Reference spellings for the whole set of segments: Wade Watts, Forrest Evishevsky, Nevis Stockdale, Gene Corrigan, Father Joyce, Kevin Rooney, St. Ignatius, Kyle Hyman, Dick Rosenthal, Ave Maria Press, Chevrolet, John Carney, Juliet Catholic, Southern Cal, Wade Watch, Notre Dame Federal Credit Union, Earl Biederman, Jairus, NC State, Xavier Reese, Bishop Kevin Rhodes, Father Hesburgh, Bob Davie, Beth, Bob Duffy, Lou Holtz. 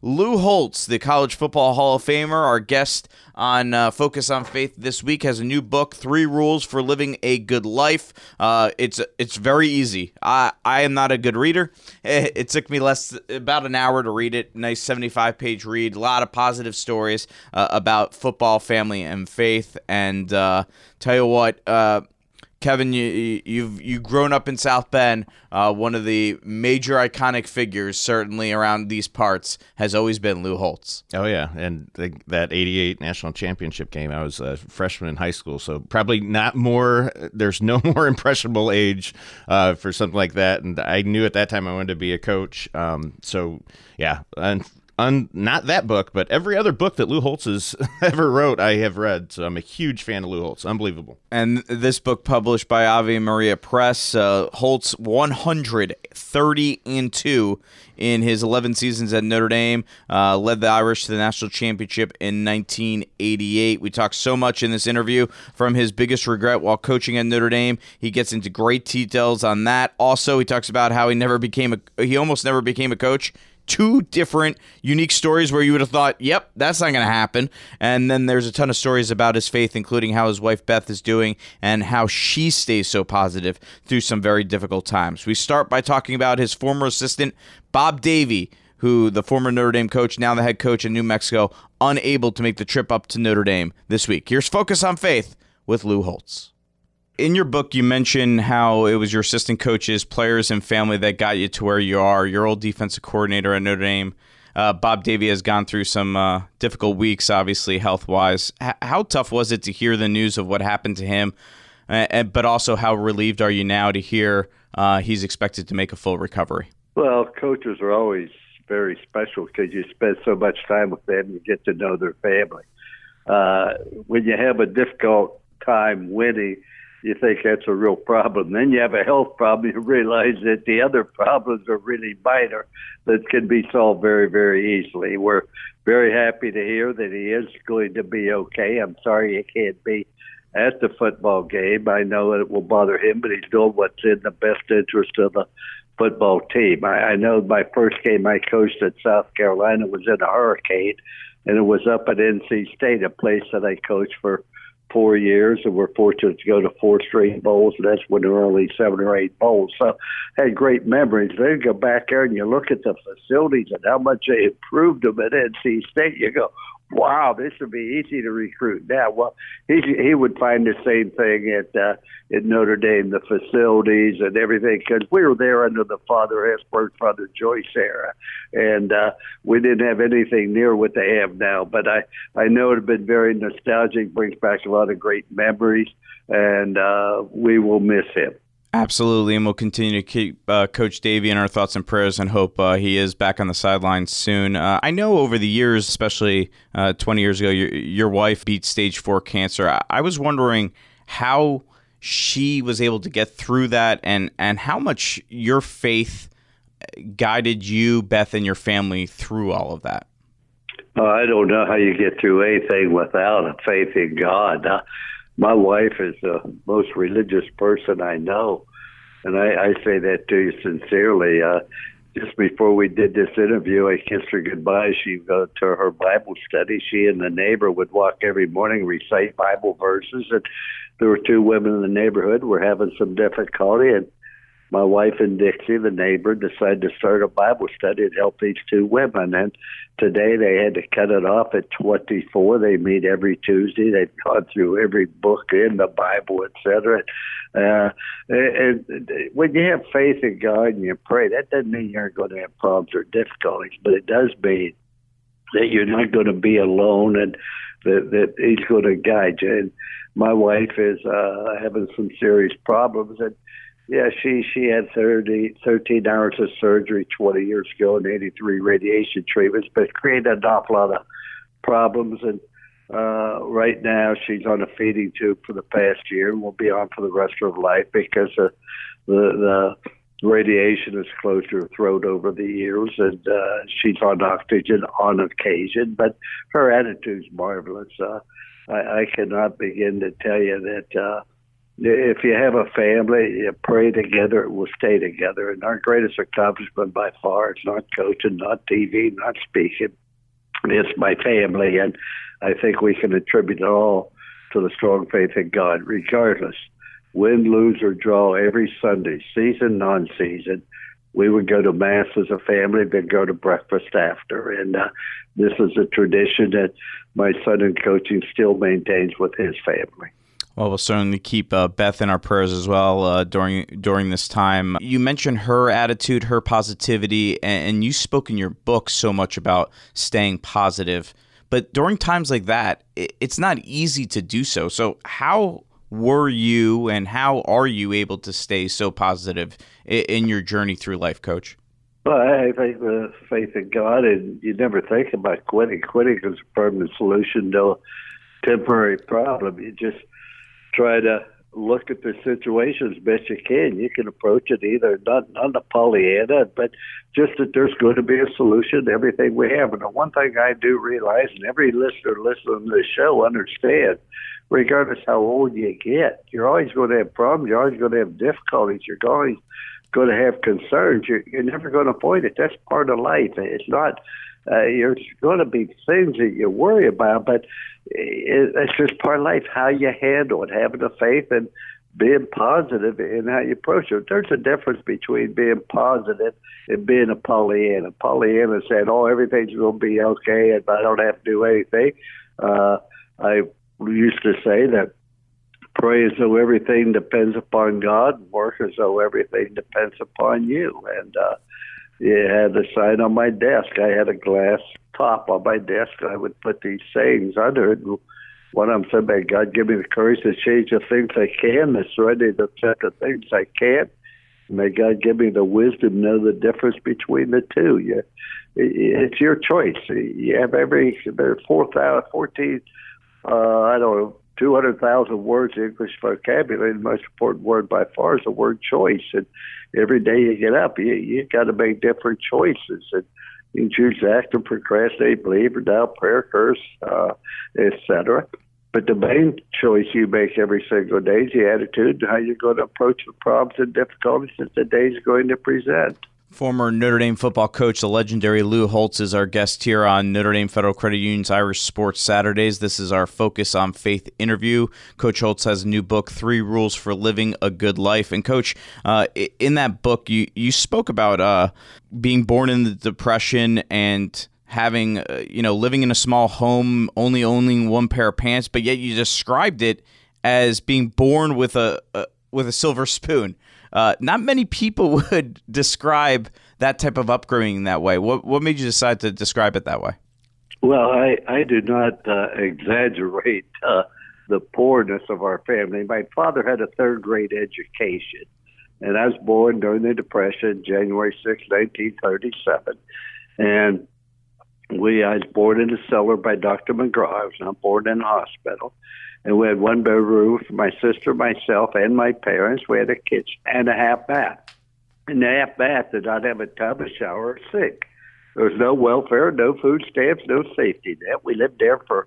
Lou Holtz, the College Football Hall of Famer, our guest on Focus on Faith this week, has a new book, 3 Rules for Living a Good Life. It's very easy. I am not a good reader. It took me about an hour to read it. Nice 75-page read. A lot of positive stories about football, family, and faith. And tell you what, Kevin, you've grown up in South Bend. One of the major iconic figures, certainly around these parts, has always been Lou Holtz. Oh, yeah. And that 88 national championship game, I was a freshman in high school, so probably there's no more impressionable age for something like that. And I knew at that time I wanted to be a coach. So, yeah. Not that book, but every other book that Lou Holtz has ever wrote, I have read. So I'm a huge fan of Lou Holtz. Unbelievable. And this book published by Ave Maria Press, Holtz 130-2 in his 11 seasons at Notre Dame, led the Irish to the national championship in 1988. We talked so much in this interview from his biggest regret while coaching at Notre Dame. He gets into great details on that. Also, he talks about how he almost never became a coach. Two different unique stories where you would have thought, yep, that's not going to happen. And then there's a ton of stories about his faith, including how his wife Beth is doing and how she stays so positive through some very difficult times. We start by talking about his former assistant, Bob Davie, who the former Notre Dame coach, now the head coach in New Mexico, unable to make the trip up to Notre Dame this week. Here's Focus on Faith with Lou Holtz. In your book, you mention how it was your assistant coaches, players, and family that got you to where you are. Your old defensive coordinator at Notre Dame, Bob Davie, has gone through some difficult weeks, obviously, health-wise. How tough was it to hear the news of what happened to him, but also how relieved are you now to hear he's expected to make a full recovery? Well, coaches are always very special because you spend so much time with them, you get to know their family. When you have a difficult time winning, you think that's a real problem. Then you have a health problem. You realize that the other problems are really minor that can be solved very, very easily. We're very happy to hear that he is going to be okay. I'm sorry he can't be at the football game. I know it will bother him, but he's doing what's in the best interest of the football team. I know my first game I coached at South Carolina was in a hurricane, and it was up at NC State, a place that I coached for 4 years, and we're fortunate to go to 4 straight bowls, and that's when there were only 7 or 8 bowls. So I had great memories. Then you go back there and you look at the facilities and how much they improved them at NC State. You go, wow, this would be easy to recruit now. Well, he would find the same thing at Notre Dame, the facilities and everything, because we were there under the Father Hesburgh, Father Joyce era, and we didn't have anything near what they have now. But I know it had been very nostalgic, brings back a lot of great memories, and we will miss him. Absolutely, and we'll continue to keep Coach Davie in our thoughts and prayers and hope he is back on the sidelines soon. I know over the years, especially 20 years ago, your wife beat stage 4 cancer. I was wondering how she was able to get through that and how much your faith guided you, Beth, and your family through all of that. I don't know how you get through anything without a faith in God. My wife is the most religious person I know, and I say that to you sincerely. Just before we did this interview, I kissed her goodbye. She'd go to her Bible study. She and the neighbor would walk every morning, recite Bible verses, and there were 2 women in the neighborhood who were having some difficulty, and my wife and Dixie, the neighbor, decided to start a Bible study and help these 2 women. And today they had to cut it off at 24. They meet every Tuesday. They've gone through every book in the Bible, etc. And when you have faith in God and you pray, that doesn't mean you're going to have problems or difficulties, but it does mean that you're not going to be alone and that He's going to guide you. And my wife is having some serious problems, and yeah, she had 13 hours of surgery 20 years ago and 83 radiation treatments, but it created an awful lot of problems. And right now she's on a feeding tube for the past year and will be on for the rest of her life because the radiation has closed her throat over the years, and she's on oxygen on occasion, but her attitude's marvelous. I cannot begin to tell you that If you have a family, you pray together, it will stay together. And our greatest accomplishment by far is not coaching, not TV, not speaking. It's my family, and I think we can attribute it all to the strong faith in God, regardless. Win, lose, or draw every Sunday, season, non-season. We would go to Mass as a family, then go to breakfast after. And this is a tradition that my son in coaching still maintains with his family. Well, we'll certainly keep Beth in our prayers as well during this time. You mentioned her attitude, her positivity, and you spoke in your book so much about staying positive. But during times like that, it's not easy to do so. So how were you and how are you able to stay so positive in your journey through life, Coach? Well, I think the faith in God, and you never think about quitting. Quitting is a permanent solution to a temporary problem. You just try to look at the situation as best you can. You can approach it either, not a Pollyanna, but just that there's going to be a solution to everything we have. And the one thing I do realize, and every listener listening to the show understands, regardless how old you get, you're always going to have problems. You're always going to have difficulties. You're always going to have concerns. You're never going to avoid it. That's part of life. It's not, there's going to be things that you worry about, but it's just part of life, how you handle it, having the faith and being positive in how you approach it. There's a difference between being positive and being a Pollyanna. Pollyanna said, oh, everything's going to be okay and I don't have to do anything. I used to say that pray as though everything depends upon God, work as though everything depends upon you. And you had a sign on my desk. I had a glass top on my desk. I would put these sayings under it. One of them said, "May God give me the courage to change the things I can, the serenity to accept the things I can't. May God give me the wisdom to know the difference between the two." It's your choice. You have there are 4,014. 200,000 words in English vocabulary. The most important word by far is the word choice. And every day you get up, you got to make different choices. And you can choose to act or procrastinate, believe or doubt, prayer, curse, etc. But the main choice you make every single day is the attitude and how you're going to approach the problems and difficulties that the day is going to present. Former Notre Dame football coach, the legendary Lou Holtz, is our guest here on Notre Dame Federal Credit Union's Irish Sports Saturdays. This is our Focus on Faith interview. Coach Holtz has a new book, 3 Rules for Living a Good Life. And Coach, in that book, you spoke about being born in the Depression and having, living in a small home, only owning one pair of pants, but yet you described it as being born with a silver spoon. Not many people would describe that type of upbringing that way. What made you decide to describe it that way? Well, I do not exaggerate the poorness of our family. My father had a third-grade education, and I was born during the Depression, January 6, 1937. And I was born in a cellar by Dr. McGraw. I was not born in a hospital. And we had one bedroom for my sister, myself, and my parents. We had a kitchen and a half bath. And the half bath did not have a tub, a shower, or sink. There was no welfare, no food stamps, no safety net. We lived there for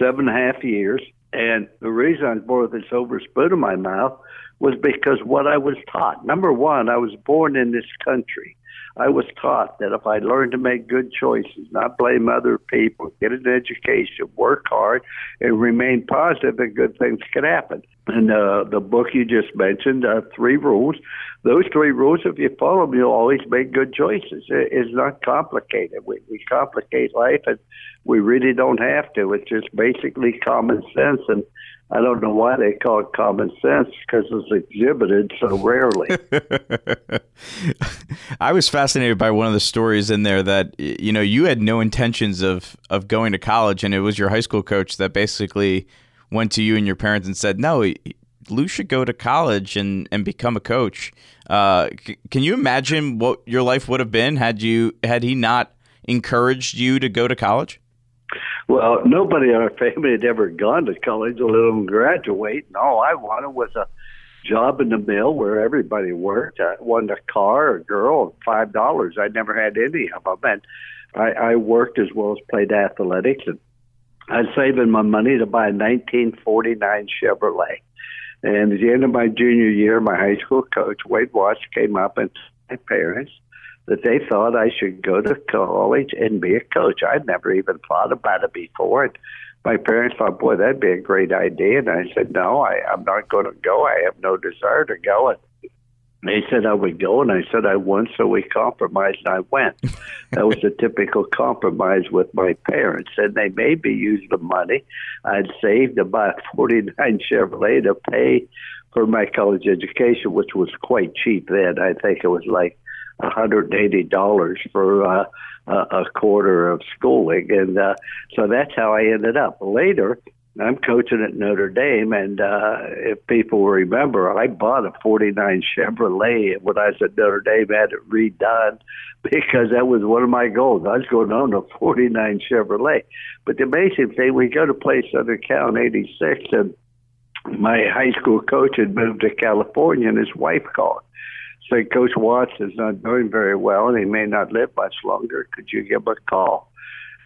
7.5 years. And the reason I was born with a silver spoon in my mouth was because what I was taught. Number one, I was born in this country. I was taught that if I learned to make good choices, not blame other people, get an education, work hard, and remain positive, and good things can happen. And the book you just mentioned, 3 Rules, those 3 rules, if you follow them, you'll always make good choices. It's not complicated. We complicate life, and we really don't have to. It's just basically common sense, and I don't know why they call it common sense because it's exhibited so rarely. I was fascinated by one of the stories in there that, you had no intentions of going to college, and it was your high school coach that basically went to you and your parents and said, no, Lou should go to college and become a coach. Can you imagine what your life would have been had he not encouraged you to go to college? Well, nobody in our family had ever gone to college, let alone graduate. And all I wanted was a job in the mill where everybody worked. I wanted a car, a girl, $5. I never had any of them. And I worked as well as played athletics. And I was saving my money to buy a 1949 Chevrolet. And at the end of my junior year, my high school coach, Wade Watch, came up and told my parents that they thought I should go to college and be a coach. I'd never even thought about it before. And my parents thought, boy, that'd be a great idea. And I said, no, I'm not going to go. I have no desire to go. And they said I would go, and I said I won, so we compromised, and I went. That was a typical compromise with my parents, and they maybe used the money I'd saved, about 49 Chevrolet, to pay for my college education, which was quite cheap then. I think it was like $180 for a quarter of schooling, and so that's how I ended up. Later, I'm coaching at Notre Dame, and if people remember, I bought a 49 Chevrolet when I was at Notre Dame, had it redone, because that was one of my goals. I was going to own a 49 Chevrolet. But the amazing thing, we go to play Southern Cal in 86, and my high school coach had moved to California, and his wife called. Said, Coach Watts is not doing very well, and he may not live much longer. Could you give him a call?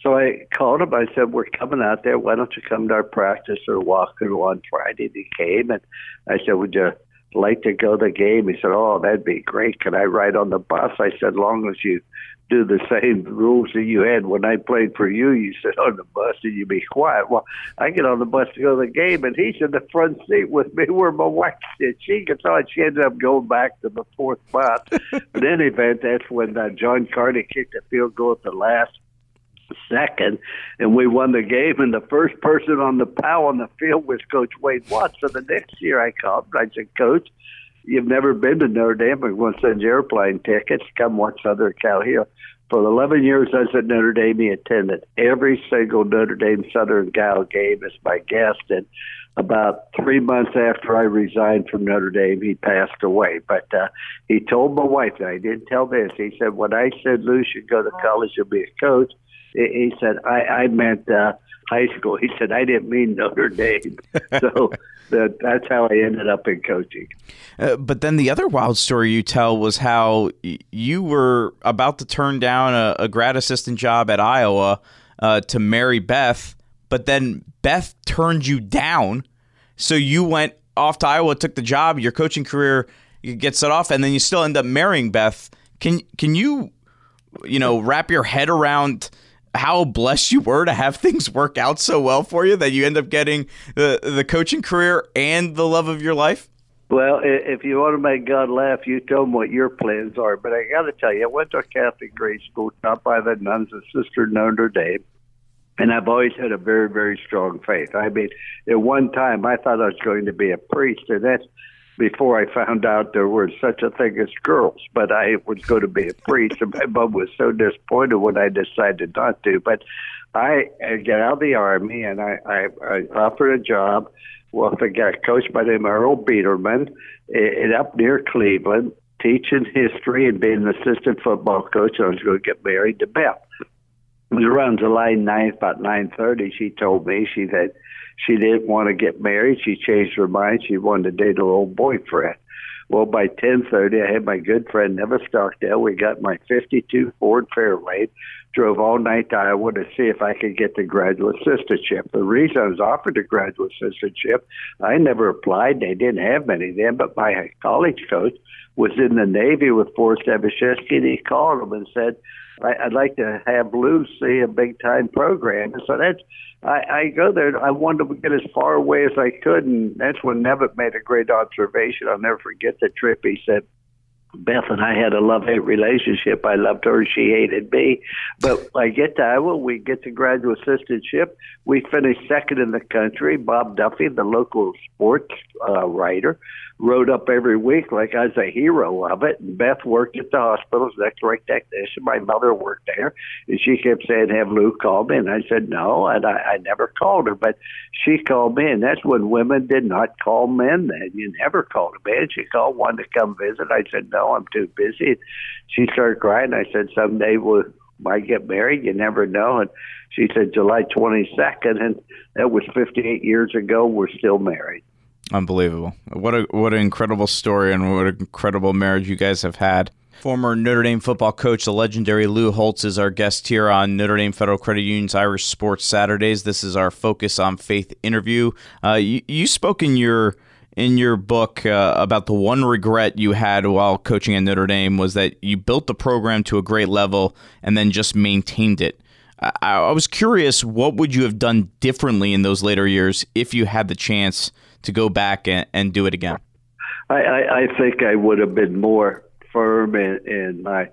So I called him. I said, we're coming out there. Why don't you come to our practice or walk through on Friday? And he came, and I said, would you like to go to the game? He said, oh, that'd be great. Can I ride on the bus? I said, long as you do the same rules that you had when I played for you. You sit on the bus and you be quiet. Well, I get on the bus to go to the game, and he's in the front seat with me where my wife did. She gets on. She ended up going back to the fourth spot. But in any event, that's when John Carney kicked a field goal at the last second, and we won the game, and the first person on the POW on the field was Coach Wade Watts. So the next year I called, and I said, Coach, you've never been to Notre Dame, but we want to send you airplane tickets. Come watch Southern Cal here. For 11 years I was at Notre Dame. He attended every single Notre Dame Southern Cal game as my guest, and about 3 months after I resigned from Notre Dame, he passed away. But he told my wife, and I didn't tell this, he said, when I said Lou should go to college and be a coach, he said, I meant high school. He said, I didn't mean Notre Dame. So that's how I ended up in coaching. But then the other wild story you tell was how you were about to turn down a grad assistant job at Iowa to marry Beth, but then Beth turned you down. So you went off to Iowa, took the job, your coaching career gets set off, and then you still end up marrying Beth. Can you wrap your head around how blessed you were to have things work out so well for you that you end up getting the coaching career and the love of your life? Well, if you want to make God laugh, you tell him what your plans are. But I got to tell you, I went to a Catholic grade school taught by the nuns of Sister Notre Dame, and I've always had a very, very strong faith. I mean, at one time I thought I was going to be a priest, and that's before I found out there was such a thing as girls, but I was going to be a priest, and my mom was so disappointed when I decided not to. But I got out of the Army, and I offered a job with a guy, coach by the name of Earl Biederman, up near Cleveland, teaching history and being an assistant football coach, and I was going to get married to Beth. It was around July 9th, about 9:30, she told me, she said, she didn't want to get married. She changed her mind. She wanted to date her old boyfriend. Well, by 10:30, I had my good friend Nevis Stockdale. We got my 52 Ford Fairway, drove all night to Iowa to see if I could get the graduate assistantship. The reason I was offered the graduate assistantship, I never applied. They didn't have many then, but my college coach was in the Navy with Forrest Evishevsky, and he called him and said, I'd like to have Lou see a big-time program. And so that's, I go there. I wanted to get as far away as I could, and that's when Nevitt made a great observation. I'll never forget the trip. He said, Beth and I had a love-hate relationship. I loved her. She hated me. But I get to Iowa. We get the graduate assistantship. We finish second in the country. Bob Duffy, the local sports writer, wrote up every week like I was a hero of it. And Beth worked at the hospital as an X-ray technician. My mother worked there. And she kept saying, have Lou call me. And I said, no. And I never called her. But she called me. And that's when women did not call men then. You never called a man. She called one to come visit. I said, no. I'm too busy. She started crying. I said, someday we might get married. You never know. And she said, July 22nd. And that was 58 years ago. We're still married. Unbelievable. What an incredible story, and what an incredible marriage you guys have had. Former Notre Dame football coach, the legendary Lou Holtz, is our guest here on Notre Dame Federal Credit Union's Irish Sports Saturdays. This is our Focus on Faith interview. You spoke in your in your book about the one regret you had while coaching at Notre Dame was that you built the program to a great level and then just maintained it. I was curious, what would you have done differently in those later years if you had the chance to go back and do it again? I think I would have been more firm in my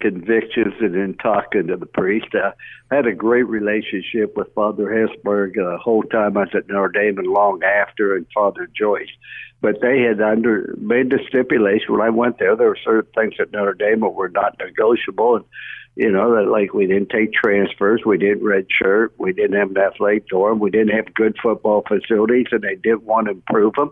convictions and in talking to the priest. I had a great relationship with Father Hesburgh the whole time I was at Notre Dame and long after, and Father Joyce. But they had made the stipulation when I went there. There were certain things at Notre Dame that were not negotiable, and you know, that like we didn't take transfers, we didn't redshirt, we didn't have an athletic dorm, we didn't have good football facilities, and they didn't want to improve them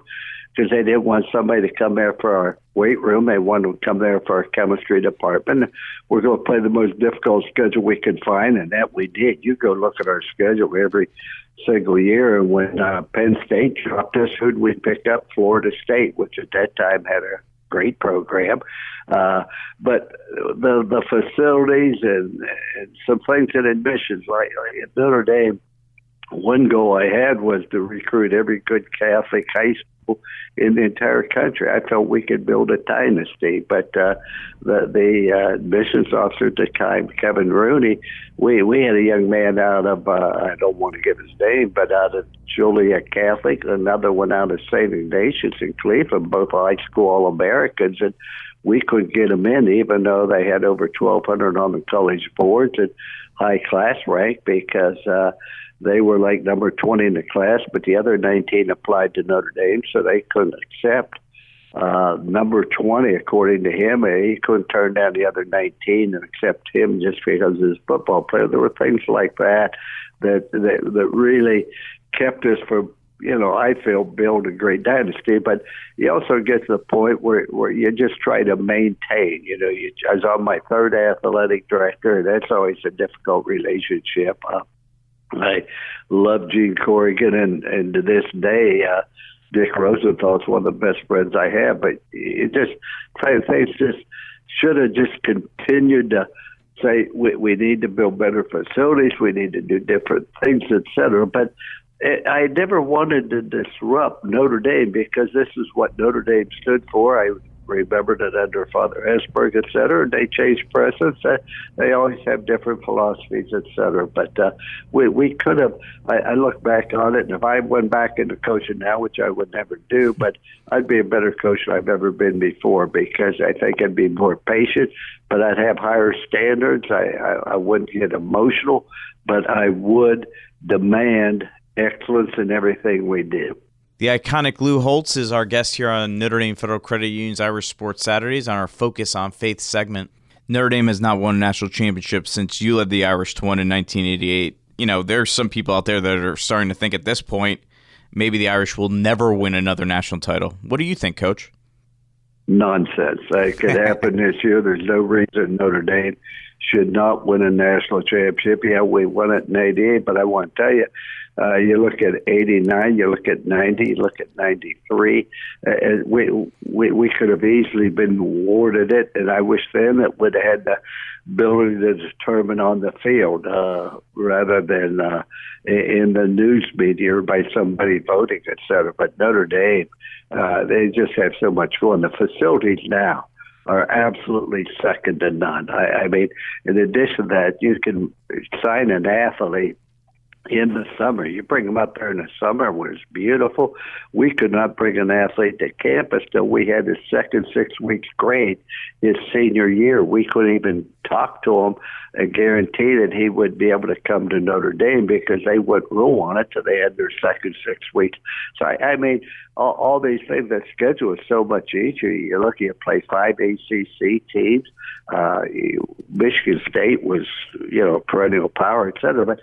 because they didn't want somebody to come there for our weight room. They wanted to come there for our chemistry department. We're going to play the most difficult schedule we could find, and that we did. You go look at our schedule every single year, and when Penn State dropped us, who'd we pick up? Florida State, which at that time had a great program, but the facilities and some things in admissions, like at Notre Dame, one goal I had was to recruit every good Catholic high school in the entire country. I thought we could build a dynasty, but the admissions officer at the time, Kevin Rooney, we had a young man out of, I don't want to give his name, but out of Juliet Catholic, another one out of St. Ignatius in Cleveland, both high school All-Americans, and we couldn't get them in even though they had over 1,200 on the college boards and high class rank because they were like number 20 in the class, but the other 19 applied to Notre Dame, so they couldn't accept number 20, according to him. He couldn't turn down the other 19 and accept him just because he's a football player. There were things like that really kept us from, you know, I feel, build a great dynasty. But you also get to the point where you just try to maintain. You know, I was on my third athletic director, and that's always a difficult relationship. I love Gene Corrigan, and to this day, Dick Rosenthal is one of the best friends I have. But it just, things just should have just continued to say we need to build better facilities, we need to do different things, etc. But I never wanted to disrupt Notre Dame because this is what Notre Dame stood for. I remembered it under Father Hesburgh, et cetera. They changed precedents. They always have different philosophies, et cetera. But we could have, I look back on it, and if I went back into coaching now, which I would never do, but I'd be a better coach than I've ever been before because I think I'd be more patient, but I'd have higher standards. I wouldn't get emotional, but I would demand excellence in everything we do. The iconic Lou Holtz is our guest here on Notre Dame Federal Credit Union's Irish Sports Saturdays on our Focus on Faith segment. Notre Dame has not won a national championship since you led the Irish to one in 1988. You know, there's some people out there that are starting to think at this point, maybe the Irish will never win another national title. What do you think, Coach? Nonsense. It could happen this year. There's no reason Notre Dame should not win a national championship. Yeah, we won it in 88, but I want to tell you, you look at 89, you look at 90, you look at 93. We could have easily been awarded it, and I wish then that we'd had the ability to determine on the field rather than in the news media or by somebody voting, et cetera. But Notre Dame, they just have so much fun. The facilities now are absolutely second to none. I mean, in addition to that, you can sign an athlete in the summer. You bring them up there in the summer where it's beautiful. We could not bring an athlete to campus till we had his second 6 weeks grade his senior year. We couldn't even talk to him and guarantee that he would be able to come to Notre Dame because they wouldn't rule on it till they had their second 6 weeks. So, I mean, all these things, that schedule is so much easier. You're lucky you play five ACC teams. Michigan State was, you know, perennial power, et cetera. But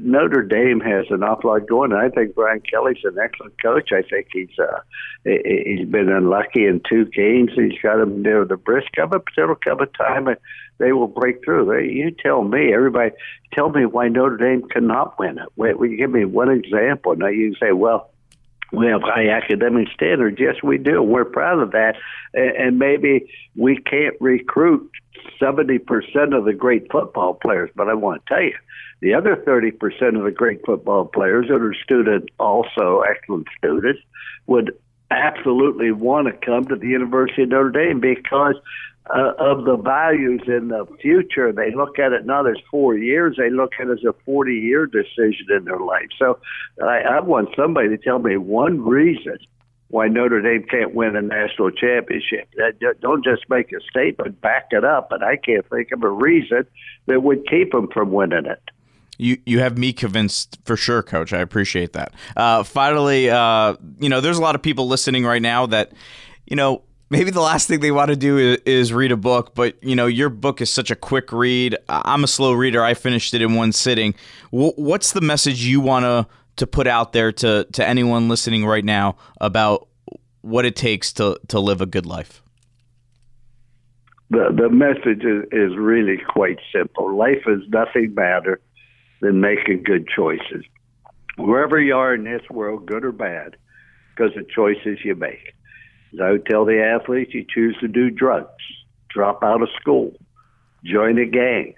Notre Dame has an awful lot going. And I think Brian Kelly's an excellent coach. I think he's been unlucky in two games. He's got them near the brisk of it, but there'll come a time and they will break through. You tell me, everybody, tell me why Notre Dame cannot win it. Will you give me one example? Now you can say, well, we have high academic standards. Yes, we do. We're proud of that. And maybe we can't recruit 70% of the great football players. But I want to tell you, the other 30% of the great football players that are students, also excellent students, would absolutely want to come to the University of Notre Dame because of the values in the future. They look at it not as 4 years, they look at it as a 40-year decision in their life. So I want somebody to tell me one reason why Notre Dame can't win a national championship. Don't just make a statement, back it up, and I can't think of a reason that would keep them from winning it. You have me convinced for sure, Coach. I appreciate that. Finally, you know, there's a lot of people listening right now that, you know, maybe the last thing they want to do is read a book, but, you know, your book is such a quick read. I'm a slow reader. I finished it in one sitting. What's the message you want to put out there to anyone listening right now about what it takes to live a good life? The message is really quite simple. Life is nothing better than making good choices. Wherever you are in this world, good or bad, because of choices you make. As I would tell the athletes, you choose to do drugs, drop out of school, join a gang,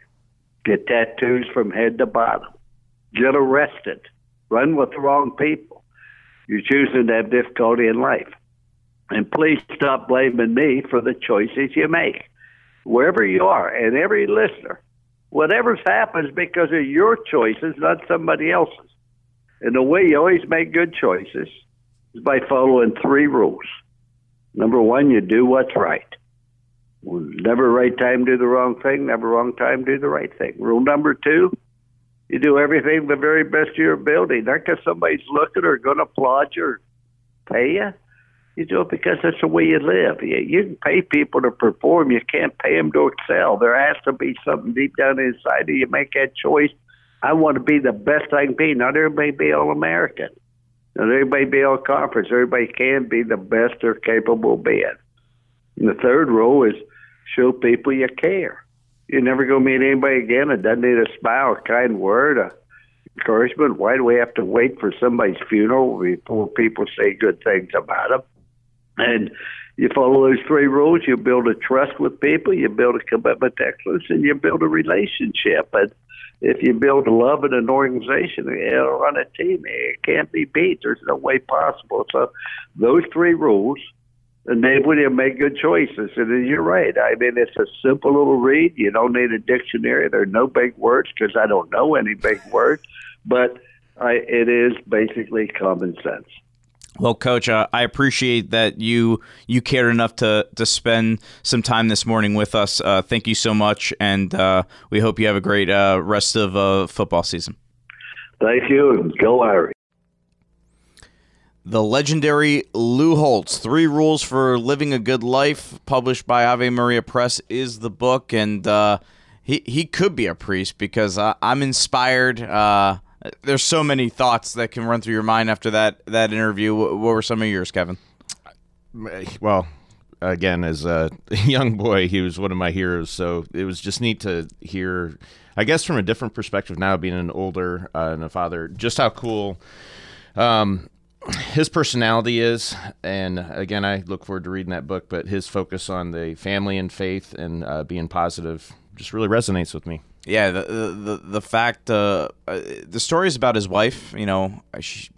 get tattoos from head to bottom, get arrested, run with the wrong people. You're choosing to have difficulty in life. And please stop blaming me for the choices you make. Wherever you are, and every listener, whatever's happens because of your choices, not somebody else's. And the way you always make good choices is by following 3 rules. Number 1, you do what's right. Never right time, do the wrong thing. Never wrong time, do the right thing. Rule number 2, you do everything the very best of your ability. Not because somebody's looking or going to applaud you or pay you. You do it because that's the way you live. You can pay people to perform. You can't pay them to excel. There has to be something deep down inside of you. Make that choice. I want to be the best I can be. Not everybody be All-American. Not everybody be All-Conference. Everybody can be the best they're capable of being. And the 3rd rule is show people you care. You're never going to meet anybody again that doesn't need a smile, a kind word, a encouragement. Why do we have to wait for somebody's funeral before people say good things about them? And you follow those 3 rules, you build a trust with people, you build a commitment to excellence, and you build a relationship. And if you build love in an organization, it'll run a team. It can't be beat. There's no way possible. So those 3 rules enable you to make good choices. And you're right. I mean, it's a simple little read. You don't need a dictionary. There are no big words because I don't know any big words. But it is basically common sense. Well, Coach, I appreciate that you cared enough to spend some time this morning with us. Thank you so much, and we hope you have a great rest of football season. Thank you, and go Irish. The legendary Lou Holtz, 3 Rules for Living a Good Life, published by Ave Maria Press, is the book, and he could be a priest because I'm inspired. There's so many thoughts that can run through your mind after that interview. What were some of yours, Kevin? Well, again, as a young boy, he was one of my heroes. So it was just neat to hear, I guess, from a different perspective now, being an older and a father, just how cool his personality is. And again, I look forward to reading that book, but his focus on the family and faith and being positive just really resonates with me. Yeah, the fact, the story is about his wife, you know,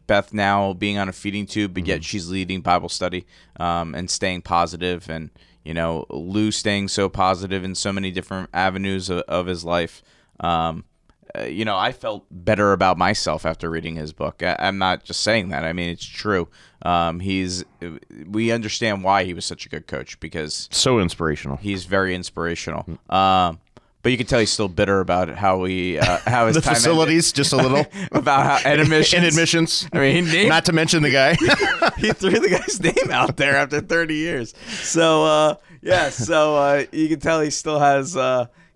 Beth now being on a feeding tube, but yet she's leading Bible study and staying positive, and, you know, Lou staying so positive in so many different avenues of his life. You know, I felt better about myself after reading his book. I'm not just saying that. I mean, it's true. We understand why he was such a good coach because... So inspirational. He's very inspirational. But you can tell he's still bitter about how he how his the time facilities ended. Just a little about how and admissions. I mean, not to mention the guy. He threw the guy's name out there after 30 years. So you can tell he still has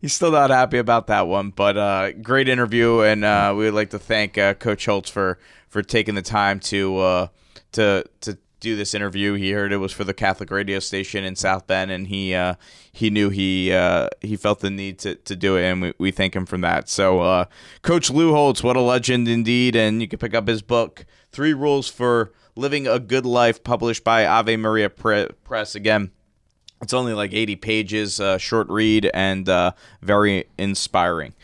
he's still not happy about that one. But great interview, and we would like to thank Coach Holtz for taking the time to do this interview. He heard it was for the Catholic radio station in South Bend, and he knew he felt the need to do it, and we thank him for that. So Coach Lou Holtz, what a legend indeed, and you can pick up his book, 3 Rules for Living a Good Life, published by Ave Maria Press. Again, it's only like 80 pages, short read, and very inspiring.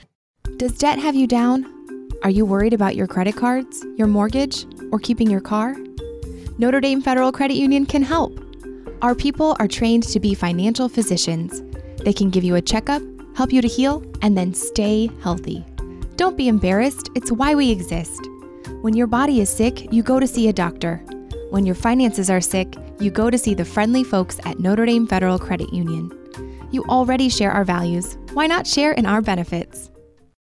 Does debt have you down? Are you worried about your credit cards, your mortgage, or keeping your car? Notre Dame Federal Credit Union can help. Our people are trained to be financial physicians. They can give you a checkup, help you to heal, and then stay healthy. Don't be embarrassed. It's why we exist. When your body is sick, you go to see a doctor. When your finances are sick, you go to see the friendly folks at Notre Dame Federal Credit Union. You already share our values. Why not share in our benefits?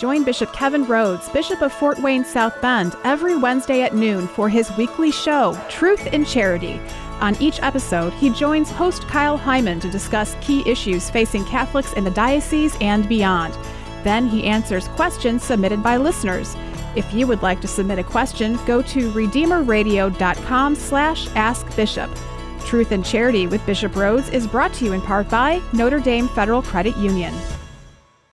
Join Bishop Kevin Rhodes, Bishop of Fort Wayne, South Bend, every Wednesday at noon for his weekly show, Truth in Charity. On each episode, he joins host Kyle Hyman to discuss key issues facing Catholics in the diocese and beyond. Then he answers questions submitted by listeners. If you would like to submit a question, go to RedeemerRadio.com/askbishop. Truth in Charity with Bishop Rhodes is brought to you in part by Notre Dame Federal Credit Union.